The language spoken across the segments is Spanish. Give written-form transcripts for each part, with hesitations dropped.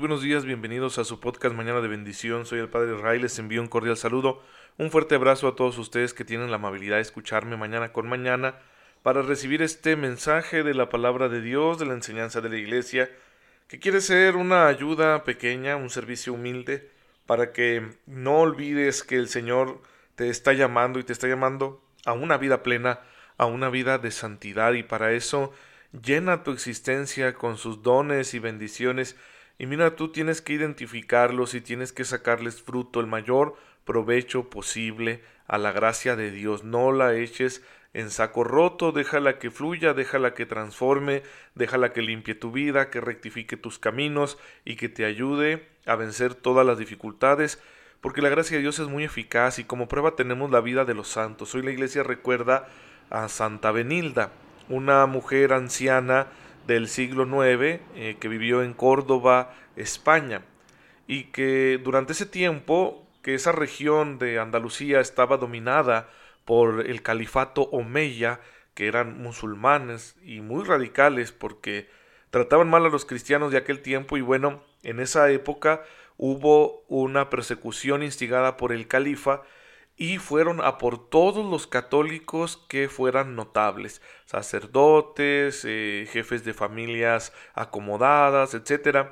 muy buenos días, bienvenidos a su podcast Mañana de Bendición. Soy el Padre Ray, les envío un cordial saludo, un fuerte abrazo a todos ustedes que tienen la amabilidad de escucharme mañana con mañana para recibir este mensaje de la palabra de Dios, de la enseñanza de la Iglesia, que quiere ser una ayuda pequeña, un servicio humilde, para que no olvides que el Señor te está llamando y te está llamando a una vida plena, a una vida de santidad, y para eso llena tu existencia con sus dones y bendiciones. Y mira, tú tienes que identificarlos y tienes que sacarles fruto, el mayor provecho posible a la gracia de Dios. No la eches en saco roto, déjala que fluya, déjala que transforme, déjala que limpie tu vida, que rectifique tus caminos y que te ayude a vencer todas las dificultades, porque la gracia de Dios es muy eficaz y como prueba tenemos la vida de los santos. Hoy la Iglesia recuerda a Santa Benilda, una mujer anciana del siglo IX que vivió en Córdoba, España, y que durante ese tiempo que esa región de Andalucía estaba dominada por el califato Omeya, que eran musulmanes y muy radicales porque trataban mal a los cristianos de aquel tiempo, y bueno, en esa época hubo una persecución instigada por el califa y fueron a por todos los católicos que fueran notables, sacerdotes, jefes de familias acomodadas, etc.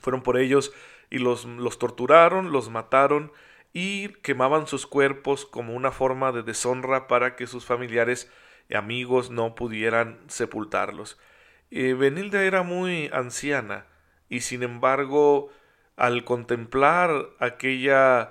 Fueron por ellos y los torturaron, los mataron y quemaban sus cuerpos como una forma de deshonra para que sus familiares y amigos no pudieran sepultarlos. Benilda era muy anciana y sin embargo, al contemplar aquella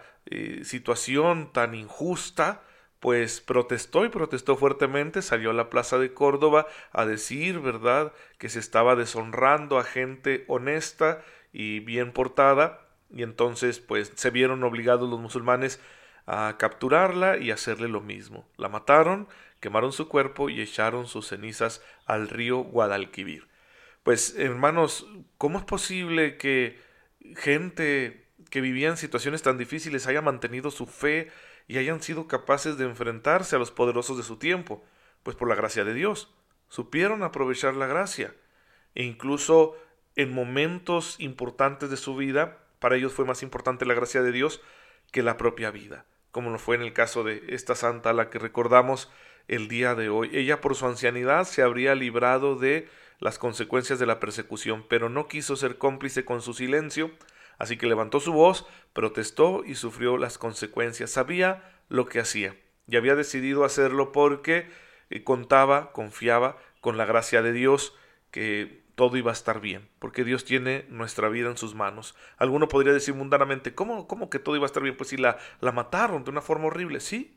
situación tan injusta, pues protestó y protestó fuertemente, salió a la plaza de Córdoba a decir, ¿verdad?, que se estaba deshonrando a gente honesta y bien portada, y entonces pues se vieron obligados los musulmanes a capturarla y hacerle lo mismo. La mataron, quemaron su cuerpo y echaron sus cenizas al río Guadalquivir. Pues hermanos, ¿cómo es posible que gente que vivían situaciones tan difíciles hayan mantenido su fe y hayan sido capaces de enfrentarse a los poderosos de su tiempo? Pues por la gracia de Dios. Supieron aprovechar la gracia. E incluso en momentos importantes de su vida, para ellos fue más importante la gracia de Dios que la propia vida, como lo fue en el caso de esta santa a la que recordamos el día de hoy. Ella por su ancianidad se habría librado de las consecuencias de la persecución, pero no quiso ser cómplice con su silencio, así que levantó su voz, protestó y sufrió las consecuencias. Sabía lo que hacía y había decidido hacerlo porque confiaba con la gracia de Dios, que todo iba a estar bien, porque Dios tiene nuestra vida en sus manos. Alguno podría decir mundanamente, ¿cómo que todo iba a estar bien? Pues si la mataron de una forma horrible. Sí,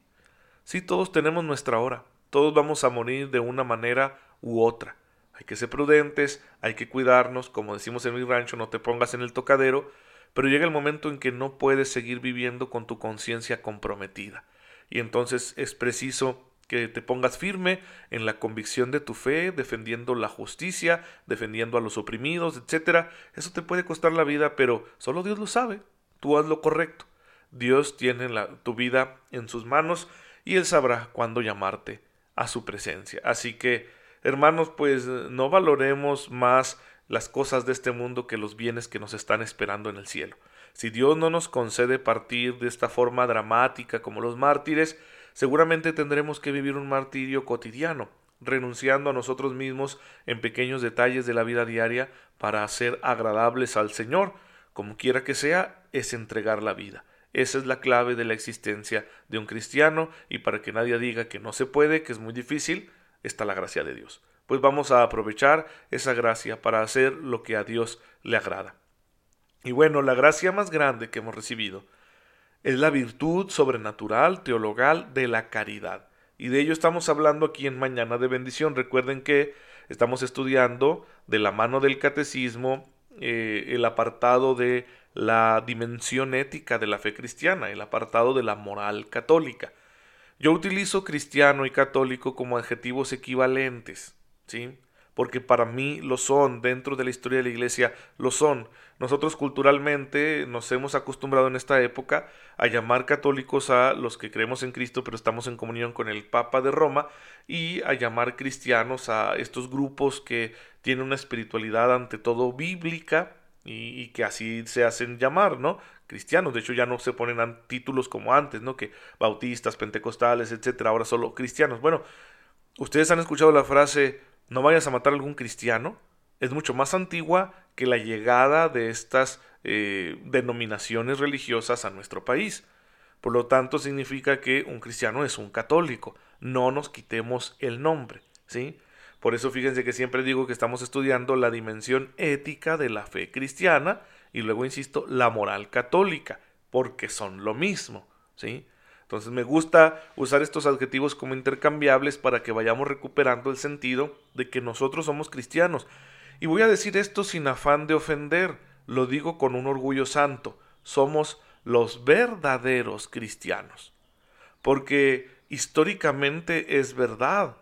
todos tenemos nuestra hora, todos vamos a morir de una manera u otra. Hay que ser prudentes, hay que cuidarnos, como decimos en mi rancho, no te pongas en el tocadero, pero llega el momento en que no puedes seguir viviendo con tu conciencia comprometida. Y entonces es preciso que te pongas firme en la convicción de tu fe, defendiendo la justicia, defendiendo a los oprimidos, etc. Eso te puede costar la vida, pero solo Dios lo sabe. Tú haz lo correcto. Dios tiene tu vida en sus manos y Él sabrá cuándo llamarte a su presencia. Así que, hermanos, pues no valoremos más las cosas de este mundo que los bienes que nos están esperando en el cielo. Si Dios no nos concede partir de esta forma dramática como los mártires, seguramente tendremos que vivir un martirio cotidiano, renunciando a nosotros mismos en pequeños detalles de la vida diaria para ser agradables al Señor. Como quiera que sea, es entregar la vida. Esa es la clave de la existencia de un cristiano, y para que nadie diga que no se puede, que es muy difícil, está la gracia de Dios. Pues vamos a aprovechar esa gracia para hacer lo que a Dios le agrada. Y bueno, la gracia más grande que hemos recibido es la virtud sobrenatural, teologal, de la caridad. Y de ello estamos hablando aquí en Mañana de Bendición. Recuerden que estamos estudiando de la mano del catecismo el apartado de la dimensión ética de la fe cristiana, el apartado de la moral católica. Yo utilizo cristiano y católico como adjetivos equivalentes, ¿sí?, porque para mí lo son, dentro de la historia de la Iglesia lo son. Nosotros culturalmente nos hemos acostumbrado en esta época a llamar católicos a los que creemos en Cristo pero estamos en comunión con el Papa de Roma, y a llamar cristianos a estos grupos que tienen una espiritualidad ante todo bíblica, y que así se hacen llamar, ¿no? Cristianos. De hecho, ya no se ponen títulos como antes, ¿no? Que bautistas, pentecostales, etcétera. Ahora solo cristianos. Bueno, ustedes han escuchado la frase, no vayas a matar a algún cristiano. Es mucho más antigua que la llegada de estas denominaciones religiosas a nuestro país. Por lo tanto, significa que un cristiano es un católico. No nos quitemos el nombre, ¿sí? Por eso fíjense que siempre digo que estamos estudiando la dimensión ética de la fe cristiana y luego, insisto, la moral católica, porque son lo mismo, ¿sí? Entonces me gusta usar estos adjetivos como intercambiables para que vayamos recuperando el sentido de que nosotros somos cristianos. Y voy a decir esto sin afán de ofender, lo digo con un orgullo santo, somos los verdaderos cristianos, porque históricamente es verdad,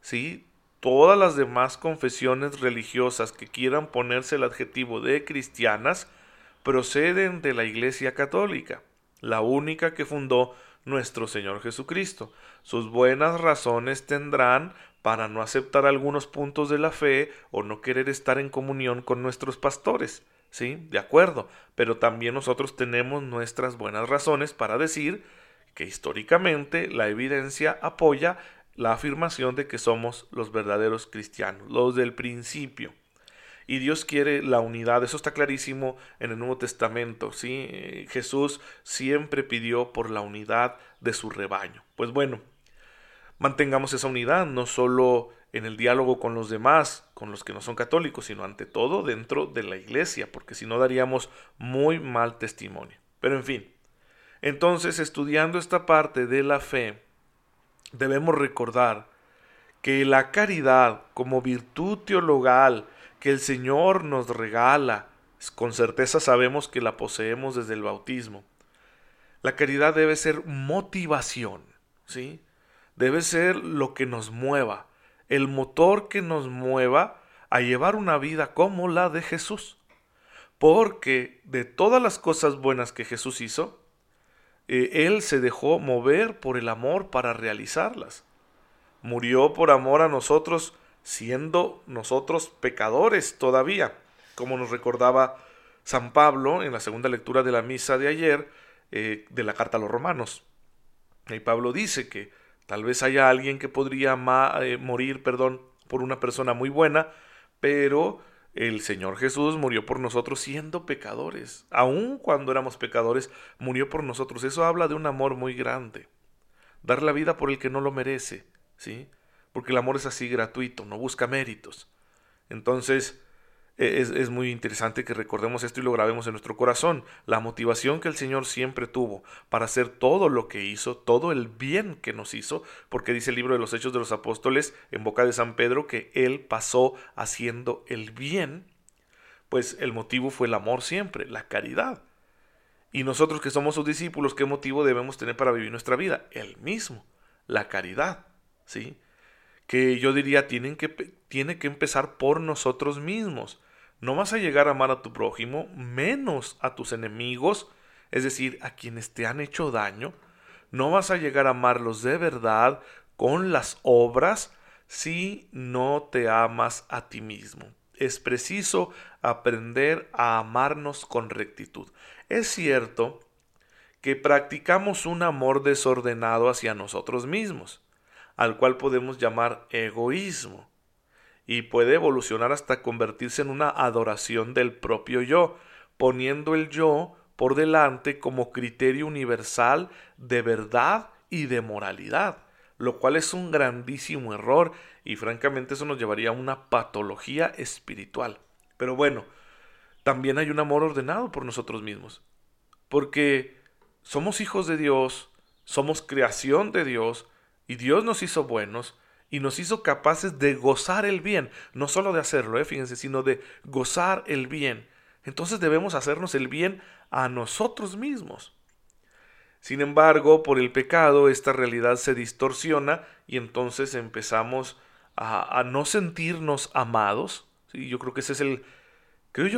¿sí? Todas las demás confesiones religiosas que quieran ponerse el adjetivo de cristianas proceden de la Iglesia Católica, la única que fundó nuestro Señor Jesucristo. Sus buenas razones tendrán para no aceptar algunos puntos de la fe o no querer estar en comunión con nuestros pastores, ¿sí? De acuerdo, pero también nosotros tenemos nuestras buenas razones para decir que históricamente la evidencia apoya la afirmación de que somos los verdaderos cristianos, los del principio. Y Dios quiere la unidad, eso está clarísimo en el Nuevo Testamento, ¿sí? Jesús siempre pidió por la unidad de su rebaño. Pues bueno, mantengamos esa unidad, no solo en el diálogo con los demás, con los que no son católicos, sino ante todo dentro de la iglesia, porque si no daríamos muy mal testimonio. Pero en fin, entonces estudiando esta parte de la fe, debemos recordar que la caridad como virtud teologal que el Señor nos regala, con certeza sabemos que la poseemos desde el bautismo. La caridad debe ser motivación, ¿sí? Debe ser lo que nos mueva, el motor que nos mueva a llevar una vida como la de Jesús. Porque de todas las cosas buenas que Jesús hizo, Él se dejó mover por el amor para realizarlas. Murió por amor a nosotros, siendo nosotros pecadores todavía. Como nos recordaba San Pablo en la segunda lectura de la misa de ayer, de la carta a los romanos. Y Pablo dice que tal vez haya alguien que podría morir por una persona muy buena, pero el Señor Jesús murió por nosotros siendo pecadores. Aun cuando éramos pecadores, murió por nosotros. Eso habla de un amor muy grande. Dar la vida por el que no lo merece, ¿sí? Porque el amor es así, gratuito, no busca méritos. Entonces, es muy interesante que recordemos esto y lo grabemos en nuestro corazón. La motivación que el Señor siempre tuvo para hacer todo lo que hizo, todo el bien que nos hizo, porque dice el libro de los Hechos de los Apóstoles, en boca de San Pedro, que él pasó haciendo el bien, pues el motivo fue el amor siempre, la caridad. Y nosotros que somos sus discípulos, ¿qué motivo debemos tener para vivir nuestra vida? El mismo, la caridad, ¿sí? Que yo diría, tiene que empezar por nosotros mismos. No vas a llegar a amar a tu prójimo, menos a tus enemigos, es decir, a quienes te han hecho daño. No vas a llegar a amarlos de verdad con las obras si no te amas a ti mismo. Es preciso aprender a amarnos con rectitud. Es cierto que practicamos un amor desordenado hacia nosotros mismos, al cual podemos llamar egoísmo, y puede evolucionar hasta convertirse en una adoración del propio yo, poniendo el yo por delante como criterio universal de verdad y de moralidad, lo cual es un grandísimo error y francamente eso nos llevaría a una patología espiritual. Pero bueno, también hay un amor ordenado por nosotros mismos, porque somos hijos de Dios, somos creación de Dios, y Dios nos hizo buenos, y nos hizo capaces de gozar el bien, no solo de hacerlo, fíjense, sino de gozar el bien. Entonces debemos hacernos el bien a nosotros mismos. Sin embargo, por el pecado esta realidad se distorsiona y entonces empezamos a no sentirnos amados. Sí, yo creo que ese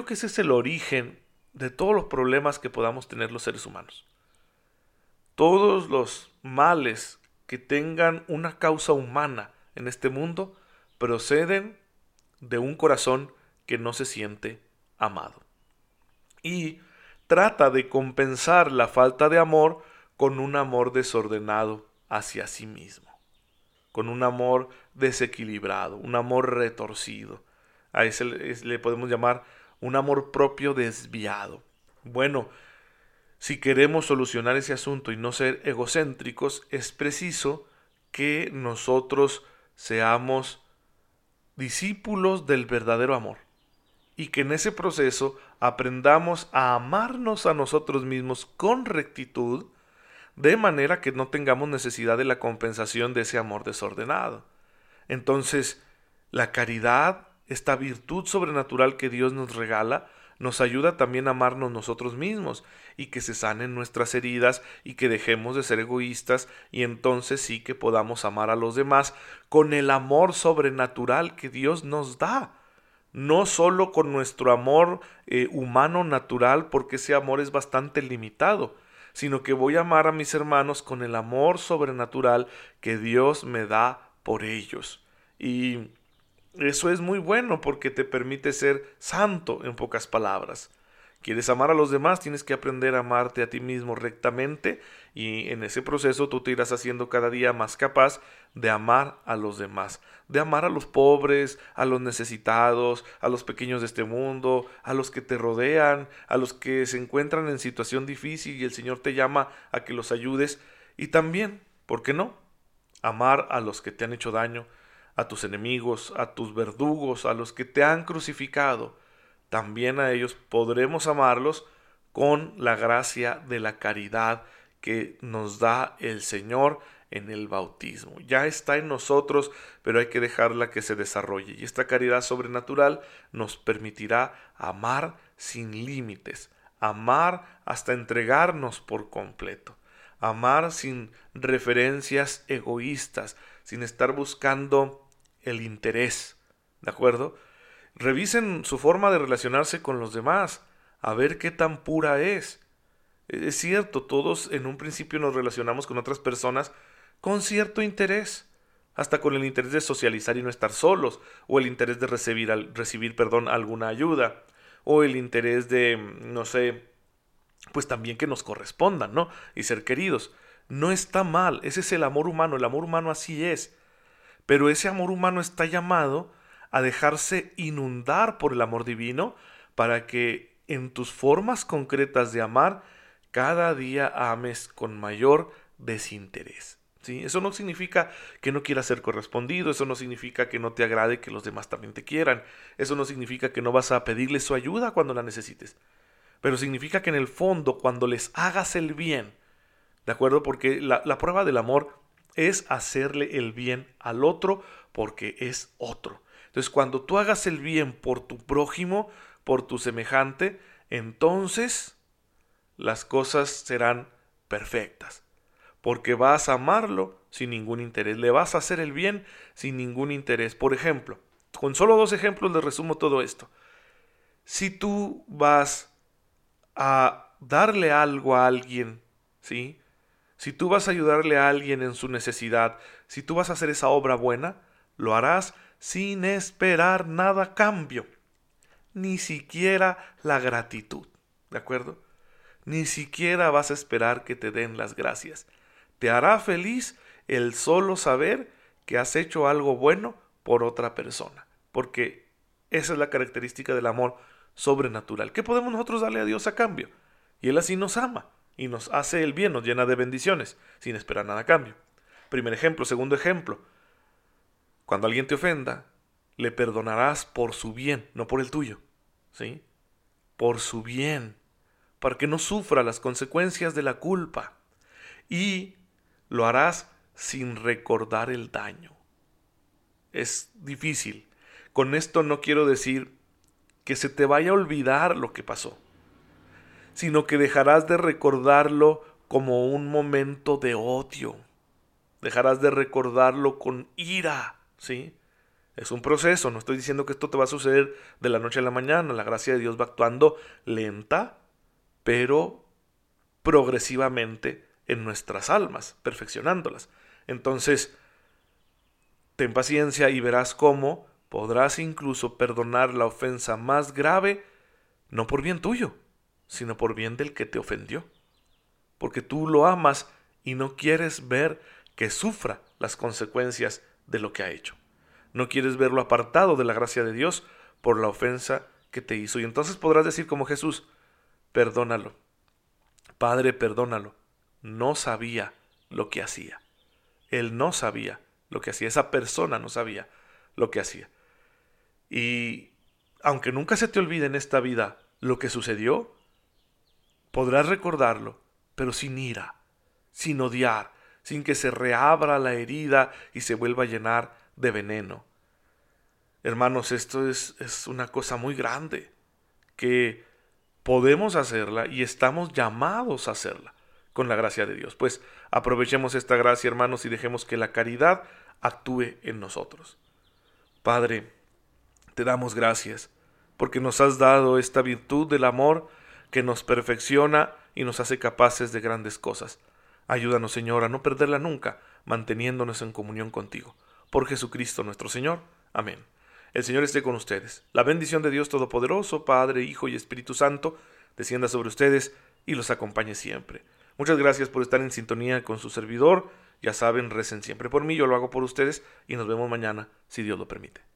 es el origen de todos los problemas que podamos tener los seres humanos. Todos los males que tengan una causa humana en este mundo proceden de un corazón que no se siente amado. y trata de compensar la falta de amor con un amor desordenado hacia sí mismo, con un amor desequilibrado, un amor retorcido. A ese le podemos llamar un amor propio desviado. Bueno, si queremos solucionar ese asunto y no ser egocéntricos, es preciso que nosotros seamos discípulos del verdadero amor y que en ese proceso aprendamos a amarnos a nosotros mismos con rectitud, de manera que no tengamos necesidad de la compensación de ese amor desordenado. Entonces, la caridad, esta virtud sobrenatural que Dios nos regala, nos ayuda también a amarnos nosotros mismos y que se sanen nuestras heridas y que dejemos de ser egoístas, y entonces sí que podamos amar a los demás con el amor sobrenatural que Dios nos da. No solo con nuestro amor humano natural, porque ese amor es bastante limitado, sino que voy a amar a mis hermanos con el amor sobrenatural que Dios me da por ellos. Y eso es muy bueno porque te permite ser santo, en pocas palabras. Quieres amar a los demás, tienes que aprender a amarte a ti mismo rectamente, y en ese proceso tú te irás haciendo cada día más capaz de amar a los demás, de amar a los pobres, a los necesitados, a los pequeños de este mundo, a los que te rodean, a los que se encuentran en situación difícil y el Señor te llama a que los ayudes, y también, ¿por qué no?, amar a los que te han hecho daño, a tus enemigos, a tus verdugos, a los que te han crucificado. También a ellos podremos amarlos con la gracia de la caridad que nos da el Señor en el bautismo. Ya está en nosotros, pero hay que dejarla que se desarrolle. Y esta caridad sobrenatural nos permitirá amar sin límites, amar hasta entregarnos por completo, amar sin referencias egoístas, sin estar buscando el interés, ¿de acuerdo? Revisen su forma de relacionarse con los demás, a ver qué tan pura es. Es cierto, todos en un principio nos relacionamos con otras personas con cierto interés, hasta con el interés de socializar y no estar solos, o el interés de recibir alguna ayuda, o el interés de, no sé, pues también que nos correspondan, ¿no? Y ser queridos. No está mal, ese es el amor humano así es. Pero ese amor humano está llamado a dejarse inundar por el amor divino para que en tus formas concretas de amar cada día ames con mayor desinterés, ¿sí? Eso no significa que no quieras ser correspondido, eso no significa que no te agrade que los demás también te quieran, eso no significa que no vas a pedirles su ayuda cuando la necesites, pero significa que en el fondo cuando les hagas el bien, ¿de acuerdo? Porque la prueba del amor es hacerle el bien al otro porque es otro. Entonces, cuando tú hagas el bien por tu prójimo, por tu semejante, entonces las cosas serán perfectas. Porque vas a amarlo sin ningún interés, le vas a hacer el bien sin ningún interés. Por ejemplo, con solo 2 ejemplos les resumo todo esto. Si tú vas a darle algo a alguien, ¿sí? Si tú vas a ayudarle a alguien en su necesidad, si tú vas a hacer esa obra buena, lo harás sin esperar nada a cambio, ni siquiera la gratitud, ¿de acuerdo? Ni siquiera vas a esperar que te den las gracias. Te hará feliz el solo saber que has hecho algo bueno por otra persona, porque esa es la característica del amor sobrenatural. ¿Qué podemos nosotros darle a Dios a cambio? Y Él así nos ama y nos hace el bien, nos llena de bendiciones, sin esperar nada a cambio. Primer ejemplo. Segundo ejemplo. Cuando alguien te ofenda, le perdonarás por su bien, no por el tuyo, ¿sí? Por su bien, para que no sufra las consecuencias de la culpa. Y lo harás sin recordar el daño. Es difícil. Con esto no quiero decir que se te vaya a olvidar lo que pasó, sino que dejarás de recordarlo como un momento de odio. Dejarás de recordarlo con ira. ¿Sí? Es un proceso, no estoy diciendo que esto te va a suceder de la noche a la mañana, la gracia de Dios va actuando lenta, pero progresivamente en nuestras almas, perfeccionándolas. Entonces, ten paciencia y verás cómo podrás incluso perdonar la ofensa más grave, no por bien tuyo, sino por bien del que te ofendió, porque tú lo amas y no quieres ver que sufra las consecuencias de lo que ha hecho. No quieres verlo apartado de la gracia de Dios por la ofensa que te hizo. Y entonces podrás decir como Jesús: perdónalo, Padre, perdónalo. No sabía lo que hacía. Él no sabía lo que hacía. Esa persona no sabía lo que hacía. Y aunque nunca se te olvide en esta vida lo que sucedió, podrás recordarlo, pero sin ira, sin odiar, sin que se reabra la herida y se vuelva a llenar de veneno. Hermanos, esto es una cosa muy grande, que podemos hacerla y estamos llamados a hacerla con la gracia de Dios. Pues aprovechemos esta gracia, hermanos, y dejemos que la caridad actúe en nosotros. Padre, te damos gracias porque nos has dado esta virtud del amor que nos perfecciona y nos hace capaces de grandes cosas. Ayúdanos, Señor, a no perderla nunca, manteniéndonos en comunión contigo. Por Jesucristo nuestro Señor. Amén. El Señor esté con ustedes. La bendición de Dios Todopoderoso, Padre, Hijo y Espíritu Santo, descienda sobre ustedes y los acompañe siempre. Muchas gracias por estar en sintonía con su servidor. Ya saben, recen siempre por mí, yo lo hago por ustedes y nos vemos mañana, si Dios lo permite.